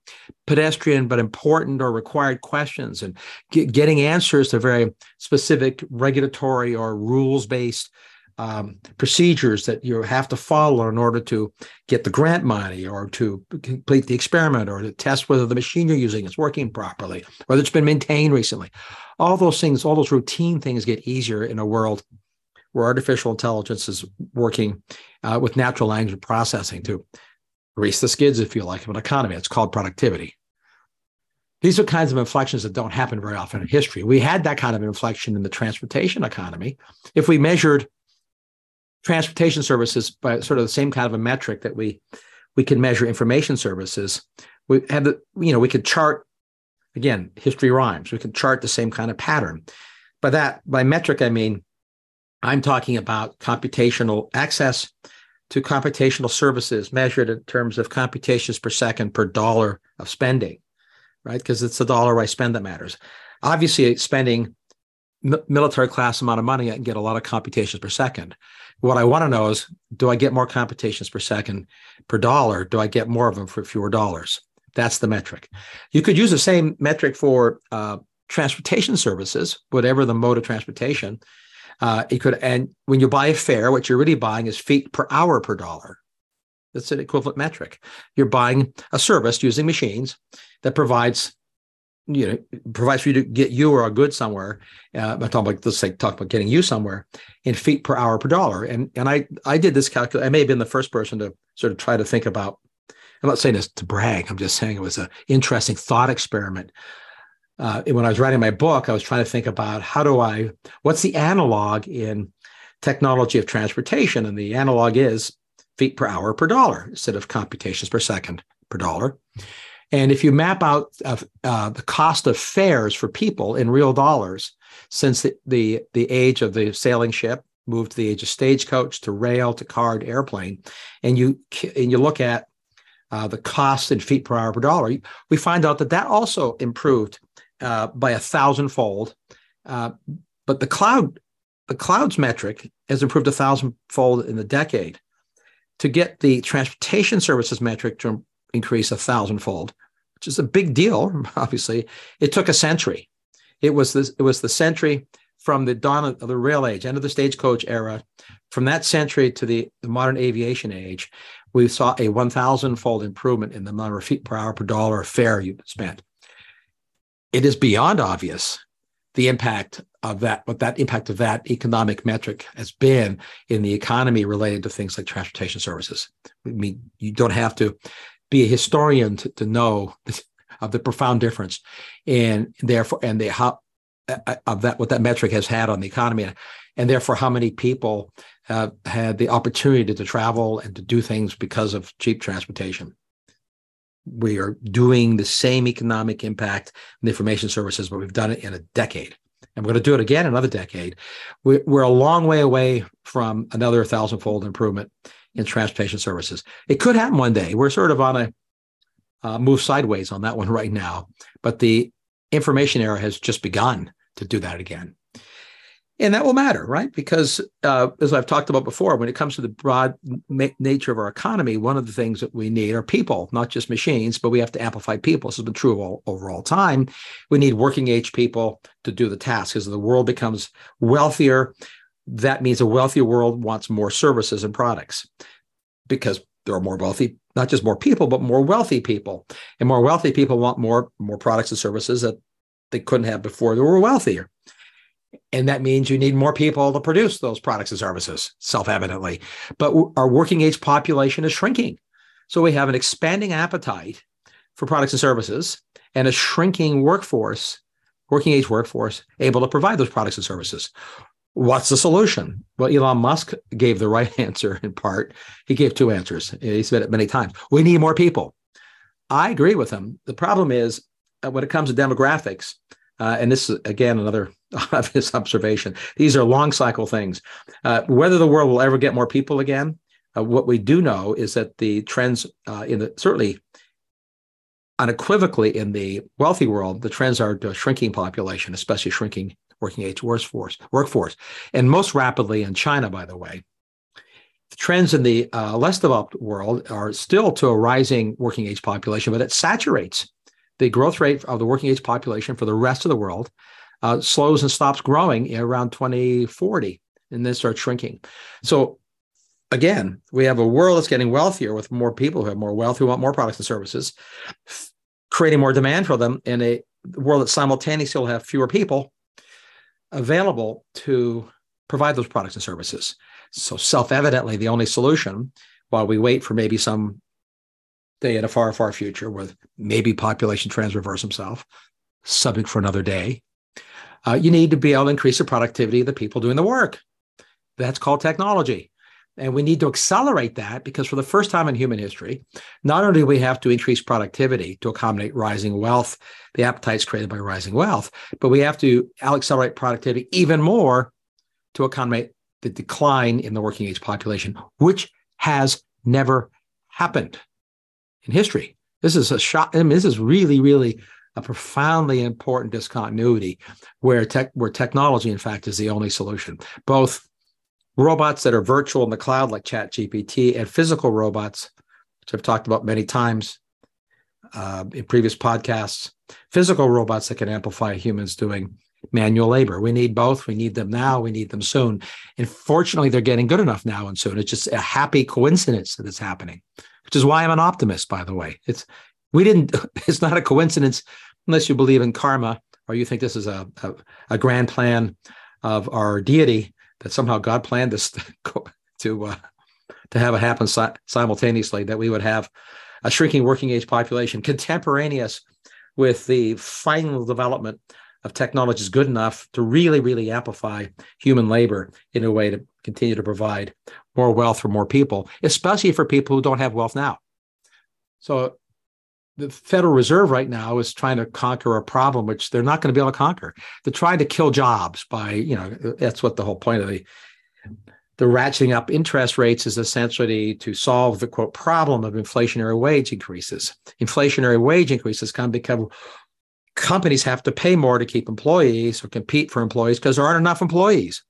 pedestrian but important or required questions, and get, getting answers to very specific regulatory or rules-based Um, procedures that you have to follow in order to get the grant money, or to complete the experiment, or to test whether the machine you're using is working properly, whether it's been maintained recently. All those things, all those routine things get easier in a world where artificial intelligence is working uh, with natural language processing to grease the skids, if you like, of an economy. It's called productivity. These are kinds of inflections that don't happen very often in history. We had that kind of inflection in the transportation economy. If we measured transportation services by sort of the same kind of a metric that we we can measure information services, we have the, you know, we could chart, again, history rhymes, we could chart the same kind of pattern. By that, by metric, I mean, I'm talking about computational access to computational services measured in terms of computations per second per dollar of spending, right? Because it's the dollar I spend that matters. Obviously, spending military class amount of money, I can get a lot of computations per second. What I want to know is, do I get more computations per second per dollar? Do I get more of them for fewer dollars? That's the metric. You could use the same metric for uh, transportation services, whatever the mode of transportation. Uh, it could, and when you buy a fare, what you're really buying is feet per hour per dollar. That's an equivalent metric. You're buying a service using machines that provides you know, provides for you to get you or a good somewhere. Uh, I'm talking about, let's say, talk about getting you somewhere in feet per hour per dollar. And and I I did this calculation. I may have been the first person to sort of try to think about, I'm not saying this to brag. I'm just saying it was an interesting thought experiment. Uh, when I was writing my book, I was trying to think about how do I, what's the analog in technology of transportation? And the analog is feet per hour per dollar instead of computations per second per dollar. And if you map out uh, uh, the cost of fares for people in real dollars since the, the, the age of the sailing ship, moved to the age of stagecoach, to rail, to car, to airplane, and you and you look at uh, the cost in feet per hour per dollar, we find out that that also improved uh, by a thousandfold. Uh, but the cloud, the clouds metric has improved a thousandfold in the decade. To get the transportation services metric to increase a thousandfold, which is a big deal, obviously, it took a century. It was this, it was the century from the dawn of the rail age, end of the stagecoach era, from that century to the, the modern aviation age, we saw a one thousand fold improvement in the number of feet per hour per dollar of fare you spent. It is beyond obvious the impact of that, what that impact of that economic metric has been in the economy related to things like transportation services. I mean, you don't have to be a historian to, to know of the profound difference, and therefore, and the how. Of that, what that metric has had on the economy, and therefore how many people uh, had the opportunity to, to travel and to do things because of cheap transportation. We are doing the same economic impact in the information services, but we've done it in a decade, and we're going to do it again another decade. We're, we're a long way away from another thousandfold improvement in transportation services. It could happen one day. We're sort of on a uh, move sideways on that one right now, but the information era has just begun to do that again. And that will matter, right? Because uh, as I've talked about before, when it comes to the broad ma- nature of our economy, one of the things that we need are people, not just machines, but we have to amplify people. This has been true all, over all time. We need working age people to do the tasks. As the world becomes wealthier, that means a wealthier world wants more services and products, because there are more wealthy, not just more people, but more wealthy people. And more wealthy people want more, more products and services that they couldn't have before they were wealthier. And that means you need more people to produce those products and services, self-evidently. But our working age population is shrinking. So we have an expanding appetite for products and services and a shrinking workforce, working age workforce, able to provide those products and services. What's the solution? Well, Elon Musk gave the right answer in part. He gave two answers. He said it many times. We need more people. I agree with him. The problem is uh, when it comes to demographics, uh, and this is, again, another obvious observation, these are long cycle things. Uh, whether the world will ever get more people again, uh, what we do know is that the trends uh, in the, certainly unequivocally in the wealthy world, the trends are to a shrinking population, especially shrinking working age workforce, workforce, and most rapidly in China, by the way. The trends in the uh, less developed world are still to a rising working age population, but it saturates. The growth rate of the working age population for the rest of the world uh, slows and stops growing around twenty forty, and then starts shrinking. So again, we have a world that's getting wealthier with more people who have more wealth, who want more products and services, creating more demand for them in a world that simultaneously will have fewer people available to provide those products and services. So self-evidently, the only solution, while we wait for maybe some day in a far, far future where maybe population trends reverse themselves, subject for another day, uh, you need to be able to increase the productivity of the people doing the work. That's called technology. And we need to accelerate that because for the first time in human history, not only do we have to increase productivity to accommodate rising wealth, the appetites created by rising wealth, but we have to accelerate productivity even more to accommodate the decline in the working age population, which has never happened in history. This is a shock. I mean, this is really, really a profoundly important discontinuity where tech, where technology, in fact, is the only solution. Both robots that are virtual in the cloud like ChatGPT and physical robots, which I've talked about many times uh, in previous podcasts, physical robots that can amplify humans doing manual labor. We need both. We need them now. We need them soon. And fortunately, they're getting good enough now and soon. It's just a happy coincidence that it's happening, which is why I'm an optimist, by the way. It's we didn't. It's not a coincidence unless you believe in karma or you think this is a, a, a grand plan of our deity, that somehow God planned this to uh, to have it happen si- simultaneously, that we would have a shrinking working age population contemporaneous with the final development of technologies good enough to really, really amplify human labor in a way to continue to provide more wealth for more people, especially for people who don't have wealth now. So the Federal Reserve right now is trying to conquer a problem which they're not going to be able to conquer. They're trying to kill jobs by, you know, that's what the whole point of the the ratcheting up interest rates is essentially to solve the, quote, problem of inflationary wage increases. Inflationary wage increases come because companies have to pay more to keep employees or compete for employees because there aren't enough employees.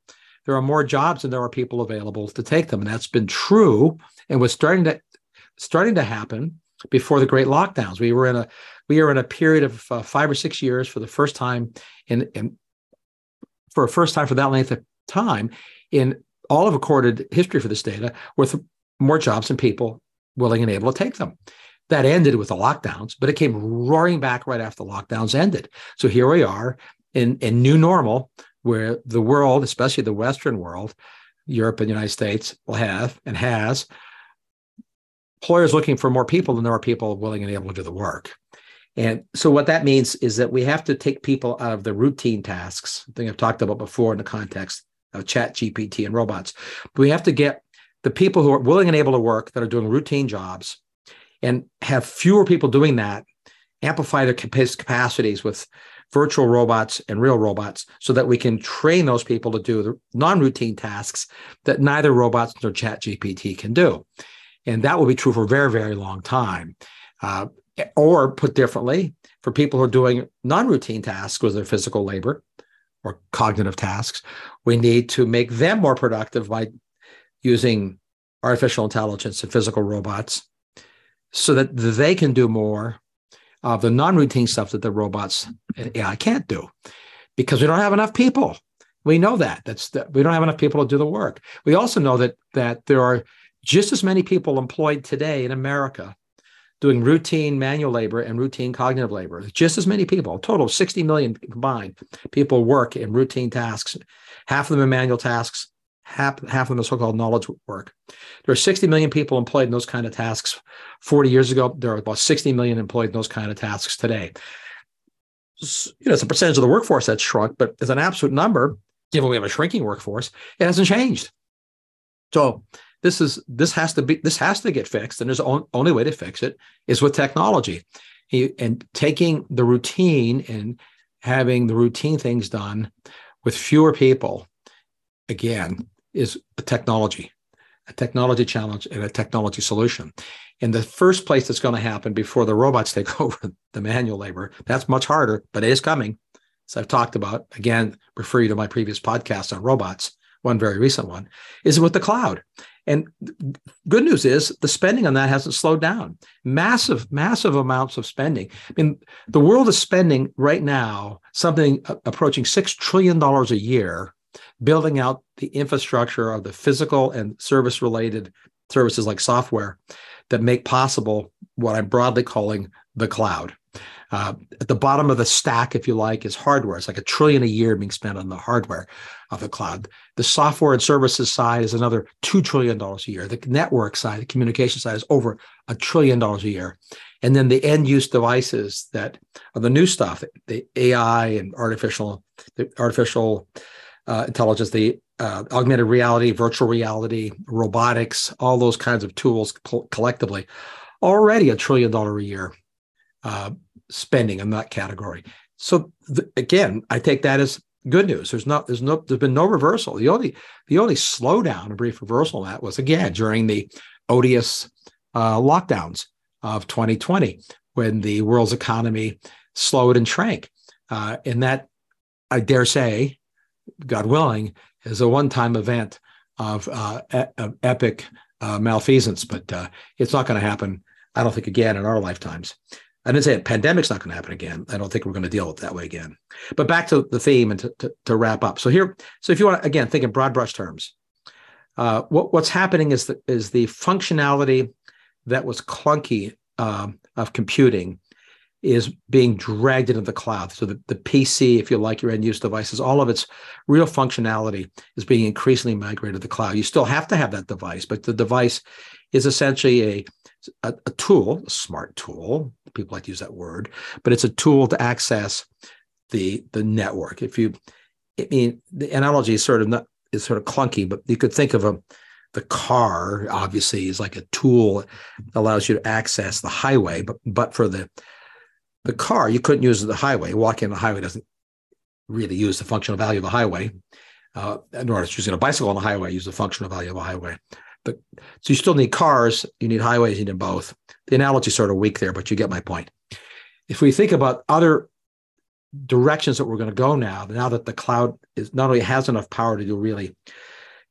There are more jobs than there are people available to take them. And that's been true and was starting to starting to happen before the Great Lockdowns. We were in a we are in a period of uh, five or six years for the first time in, in for a first time for that length of time in all of recorded history for this data with more jobs than people willing and able to take them. That ended with the lockdowns, but it came roaring back right after the lockdowns ended. So here we are in in new normal, where the world, especially the Western world, Europe and the United States, will have and has employers looking for more people than there are people willing and able to do the work. And so what that means is that we have to take people out of the routine tasks, the thing I've talked about before in the context of Chat G P T and robots. But we have to get the people who are willing and able to work that are doing routine jobs and have fewer people doing that, amplify their capacities with virtual robots and real robots so that we can train those people to do the non-routine tasks that neither robots nor Chat G P T can do. And that will be true for a very, very long time. Uh, or put differently, for people who are doing non-routine tasks with their physical labor or cognitive tasks, we need to make them more productive by using artificial intelligence and physical robots so that they can do more of the non-routine stuff that the robots and A I can't do, because we don't have enough people. We know that. That's the, we don't have enough people to do the work. We also know that that there are just as many people employed today in America doing routine manual labor and routine cognitive labor. Just as many people, a total of sixty million combined, people work in routine tasks, half of them in manual tasks, half, half of them in so-called knowledge work. There are sixty million people employed in those kind of tasks forty years ago. There are about sixty million employed in those kind of tasks today. So, you know, it's a percentage of the workforce that's shrunk, but as an absolute number, given we have a shrinking workforce, it hasn't changed. So this is this has to be this has to get fixed, and there's the only way to fix it is with technology, and taking the routine and having the routine things done with fewer people. Again, is a technology, a technology challenge, and a technology solution. And the first place that's going to happen before the robots take over the manual labor, that's much harder, but it is coming. So I've talked about, again, refer you to my previous podcast on robots, one very recent one, is with the cloud. And good news is the spending on that hasn't slowed down. Massive, massive amounts of spending. I mean, the world is spending right now something approaching six trillion dollars a year building out the infrastructure of the physical and service-related services like software that make possible what I'm broadly calling the cloud. Uh, at the bottom of the stack, if you like, is hardware. It's like a trillion a year being spent on the hardware of the cloud. The software and services side is another two trillion dollars a year. The network side, the communication side, is over a trillion dollars a year. And then the end-use devices that are the new stuff, the A I and artificial, the artificial uh, intelligence, the uh, augmented reality, virtual reality, robotics, all those kinds of tools co- collectively, already a trillion dollar a year Uh, spending in that category. So th- again, I take that as good news. There's not, there's no, there's been no reversal. The only, the only slowdown, a brief reversal of that was again during the odious uh, lockdowns of twenty twenty, when the world's economy slowed and shrank. Uh, and that, I dare say, God willing, is a one-time event of, uh, e- of epic uh, malfeasance, but uh, it's not going to happen, I don't think, again in our lifetimes. I didn't say a pandemic's not going to happen again. I don't think we're going to deal with it that way again. But back to the theme and to, to, to wrap up. So here, so if you want to, again, think in broad brush terms, uh, what, what's happening is the, is the functionality that was clunky um, of computing is being dragged into the cloud. So the, the P C, if you like, your end-use devices, all of its real functionality is being increasingly migrated to the cloud. You still have to have that device, but the device is essentially a A, a tool, a smart tool. People like to use that word, but it's a tool to access the the network. If you, I mean, the analogy is sort of not is sort of clunky, but you could think of a The car obviously is like a tool, allows you to access the highway, but but for the the car, you couldn't use the highway. Walking on the highway doesn't really use the functional value of the highway. Uh, nor is using a bicycle on the highway use the functional value of a highway. But so you still need cars, you need highways, you need both. The analogy is sort of weak there, but you get my point. If we think about other directions that we're going to go now, now that the cloud is not only has enough power to do really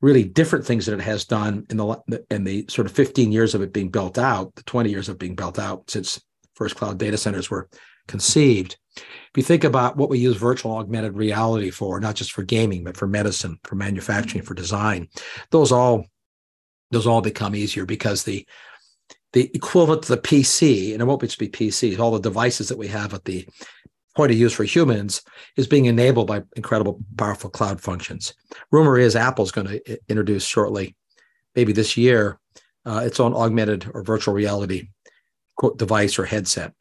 really different things that it has done in the in the sort of fifteen years of it being built out, the twenty years of being built out since first cloud data centers were conceived. If you think about what we use virtual augmented reality for, not just for gaming, but for medicine, for manufacturing, for design, those all those all become easier because the the equivalent to the P C, and it won't just be P Cs, all the devices that we have at the point of use for humans is being enabled by incredible, powerful cloud functions. Rumor is Apple's going to introduce shortly, maybe this year, uh, its own augmented or virtual reality quote, device or headset.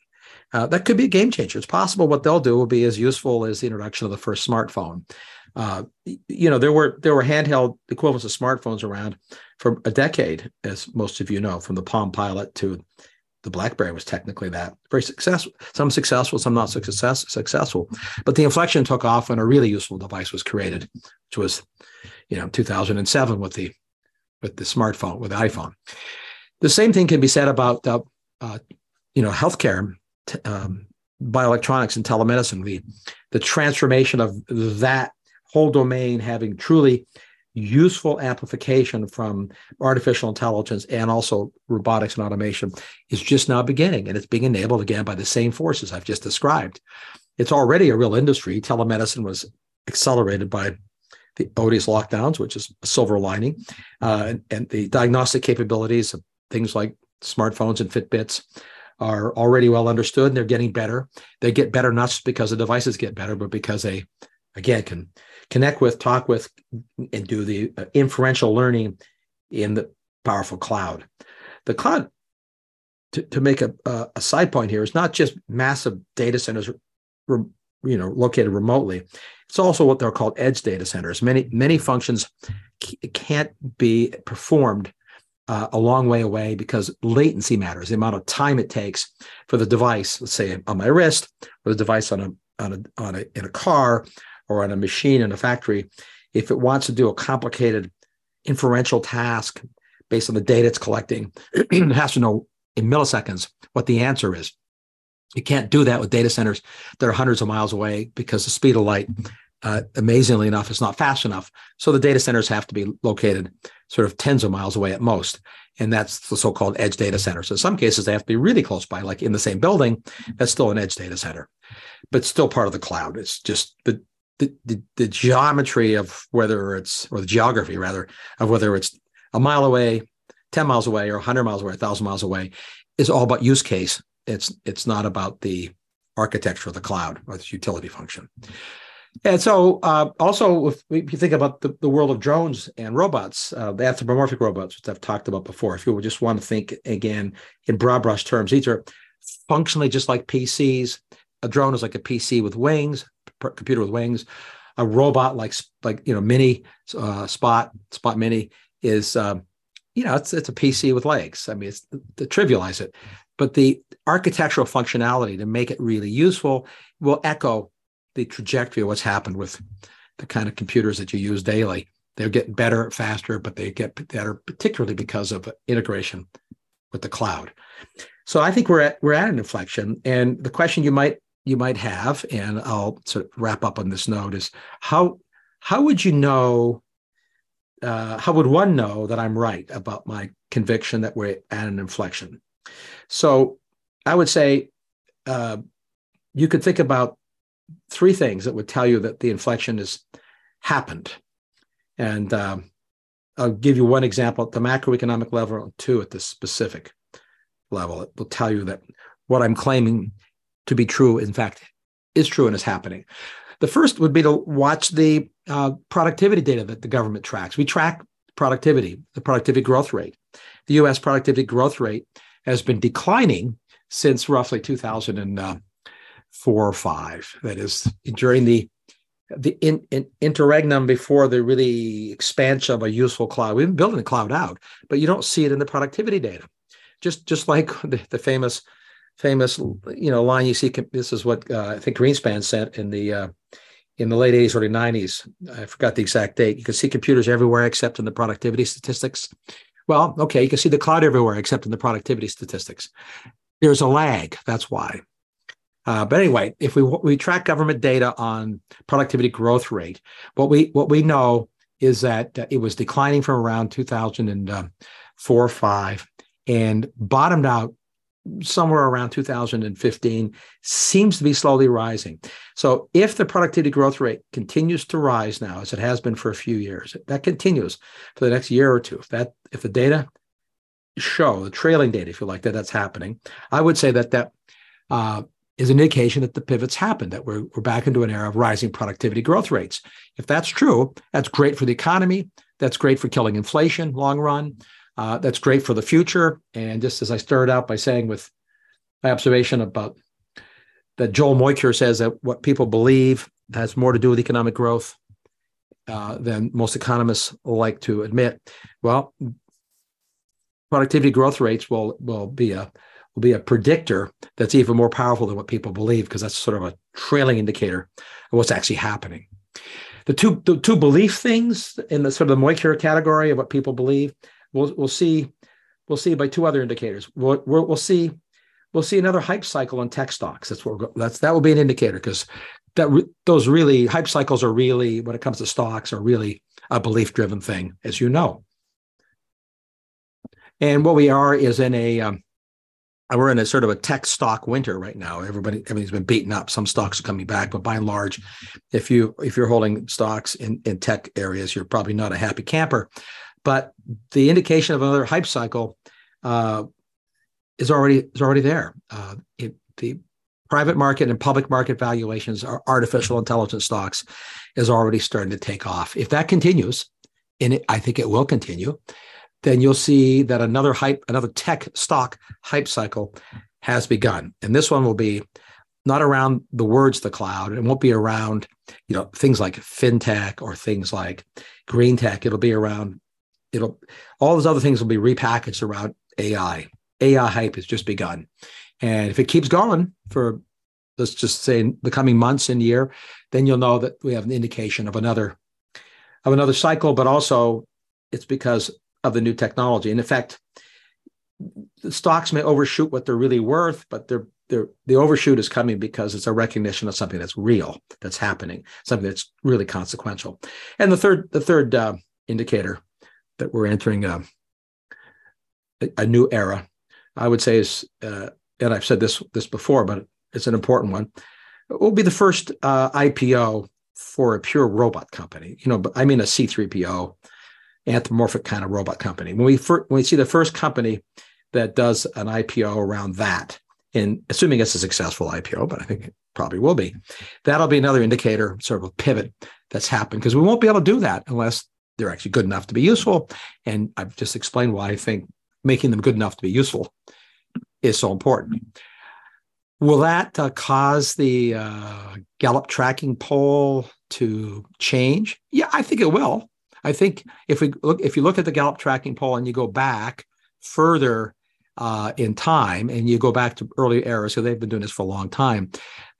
Uh, that could be a game changer. It's possible what they'll do will be as useful as the introduction of the first smartphone. Uh, you know, there were there were handheld equivalents of smartphones around for a decade, as most of you know, from the Palm Pilot to the BlackBerry was technically that very successful, some successful, some not success, successful, but the inflection took off when a really useful device was created, which was, you know, two thousand seven with the, with the smartphone, with the iPhone. The same thing can be said about, uh, uh, you know, healthcare, t- um, bioelectronics and telemedicine, the, the transformation of that whole domain, having truly useful amplification from artificial intelligence and also robotics and automation is just now beginning. And it's being enabled again by the same forces I've just described. It's already a real industry. Telemedicine was accelerated by the odious lockdowns, which is a silver lining, uh, and, and the diagnostic capabilities of things like smartphones and Fitbits are already well understood and they're getting better. They get better not just because the devices get better, but because they, again, can connect with, talk with, and do the inferential learning in the powerful cloud. The cloud, to, to make a, a side point here, is not just massive data centers, you know, located remotely. It's also what they're called edge data centers. Many, many functions can't be performed uh, a long way away because latency matters, the amount of time it takes for the device, let's say on my wrist, or the device on a, on a, on a in a car, or on a machine in a factory, if it wants to do a complicated inferential task based on the data it's collecting, it has to know in milliseconds what the answer is. You can't do that with data centers that are hundreds of miles away because the speed of light, uh, amazingly enough, is not fast enough. So the data centers have to be located sort of tens of miles away at most. And that's the so-called edge data center. So in some cases, they have to be really close by, like in the same building. That's still an edge data center, but still part of the cloud. It's just the The, the, the geometry of whether it's, or the geography rather, of whether it's a mile away, ten miles away, or one hundred miles away, one thousand miles away, is all about use case. It's it's not about the architecture of the cloud or its utility function. And so uh, also, if, if you think about the, the world of drones and robots, uh, the anthropomorphic robots, which I've talked about before, if you just want to think, again, in broad brush terms, these are functionally just like P Cs. A drone is like a P C with wings, computer with wings. A robot like like you know mini uh, Spot Spot Mini is um, you know it's it's a P C with legs. I mean, it's to trivialize it, but the architectural functionality to make it really useful will echo the trajectory of what's happened with the kind of computers that you use daily. They're getting better faster, but they get better particularly because of integration with the cloud. So I think we're at we're at an inflection, and the question you might you might have, and I'll sort of wrap up on this note, is how how would you know, uh, how would one know that I'm right about my conviction that we're at an inflection? So I would say uh, you could think about three things that would tell you that the inflection has happened. And um, I'll give you one example at the macroeconomic level, and two at the specific level. It will tell you that what I'm claiming to be true, in fact, is true and is happening. The first would be to watch the uh, productivity data that the government tracks. We track productivity, the productivity growth rate. The U S productivity growth rate has been declining since roughly two thousand four or five. That is, during the the in, in interregnum before the really expansion of a useful cloud. We've been building the cloud out, but you don't see it in the productivity data. Just just like the, the famous famous you know line you see. This is what uh, I think Greenspan sent in the uh, in the late eighties, early nineties. I forgot the exact date. You can see computers everywhere except in the productivity statistics. Well, okay, you can see the cloud everywhere except in the productivity statistics. There's a lag. That's why. Uh, but anyway, if we we track government data on productivity growth rate, what we what we know is that it was declining from around two thousand four or five and bottomed out somewhere around two thousand fifteen, seems to be slowly rising. So if the productivity growth rate continues to rise now, as it has been for a few years, that continues for the next year or two. If that if the data show, the trailing data, if you like, that that's happening, I would say that that uh, is an indication that the pivot's happened, that we're, we're back into an era of rising productivity growth rates. If that's true, that's great for the economy. That's great for killing inflation long run. Uh, that's great for the future. And just as I started out by saying with my observation about that, Joel Mokyr says that what people believe has more to do with economic growth uh, than most economists like to admit. Well, productivity growth rates will will be a will be a predictor that's even more powerful than what people believe, because that's sort of a trailing indicator of what's actually happening. The two the two belief things in the sort of the Mokyr category of what people believe, we'll we'll see we'll see by two other indicators. We'll we'll see we'll see another hype cycle on tech stocks. That's what we're, that's that will be an indicator, because that re, those really hype cycles are really, when it comes to stocks, are really a belief driven thing, as you know. And what we are is in a um, We're in a sort of a tech stock winter right now. Everybody, everything's been beaten up. Some stocks are coming back, but by and large, if you if you're holding stocks in, in tech areas, you're probably not a happy camper. But the indication of another hype cycle uh, is already is already there. Uh, it, the private market and public market valuations are artificial intelligence stocks is already starting to take off. If that continues, and it, I think it will continue, then you'll see that another hype, another tech stock hype cycle has begun. And this one will be not around the words the cloud. It won't be around, you know, things like fintech or things like green tech. It'll be around, it'll all those other things will be repackaged around A I. A I hype has just begun. And if it keeps going for, let's just say, the coming months and year, then you'll know that we have an indication of another of another cycle, but also it's because of the new technology. And in fact, the stocks may overshoot what they're really worth, but they're, they're, the overshoot is coming because it's a recognition of something that's real, that's happening, something that's really consequential. And the third, the third uh, indicator that we're entering uh, a, a new era, I would say is, uh, and I've said this this before, but it's an important one, it will be the first uh, I P O for a pure robot company. You know, but I mean a C three P O, anthropomorphic kind of robot company. When we first, when we see the first company that does an I P O around that, and assuming it's a successful I P O, but I think it probably will be, that'll be another indicator, sort of a pivot that's happened, because we won't be able to do that unless they're actually good enough to be useful. And I've just explained why I think making them good enough to be useful is so important. Will that uh, cause the uh, Gallup tracking poll to change? Yeah, I think it will. I think if we look, if you look at the Gallup tracking poll and you go back further uh, in time and you go back to earlier eras, so they've been doing this for a long time,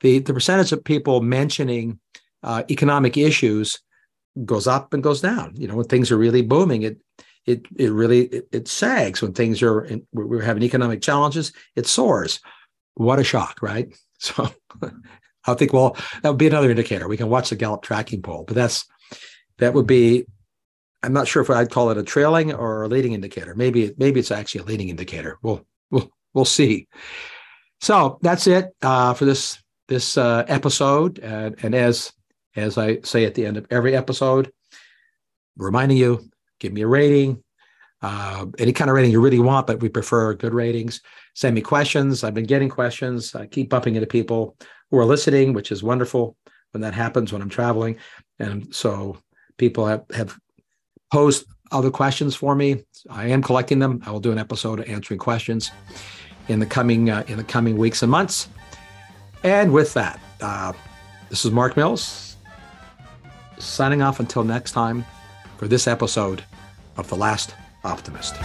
the, the percentage of people mentioning uh, economic issues goes up and goes down. You know, when things are really booming, it it it really it, it sags. When things are in, we're having economic challenges, it soars. What a shock, right? So I think, well, that would be another indicator. We can watch the Gallup tracking poll, but that's that would be. I'm not sure if I'd call it a trailing or a leading indicator. Maybe, maybe it's actually a leading indicator. We'll, we'll, we'll see. So that's it uh, for this this uh, episode. And, and as as I say at the end of every episode, reminding you, give me a rating, uh, any kind of rating you really want, but we prefer good ratings. Send me questions. I've been getting questions. I keep bumping into people who are listening, which is wonderful when that happens when I'm traveling. And so people have have. Post other questions for me. I am collecting them. I will do an episode of answering questions in the coming uh, in the coming weeks and months. And with that, uh, this is Mark Mills signing off until next time for this episode of The Last Optimist.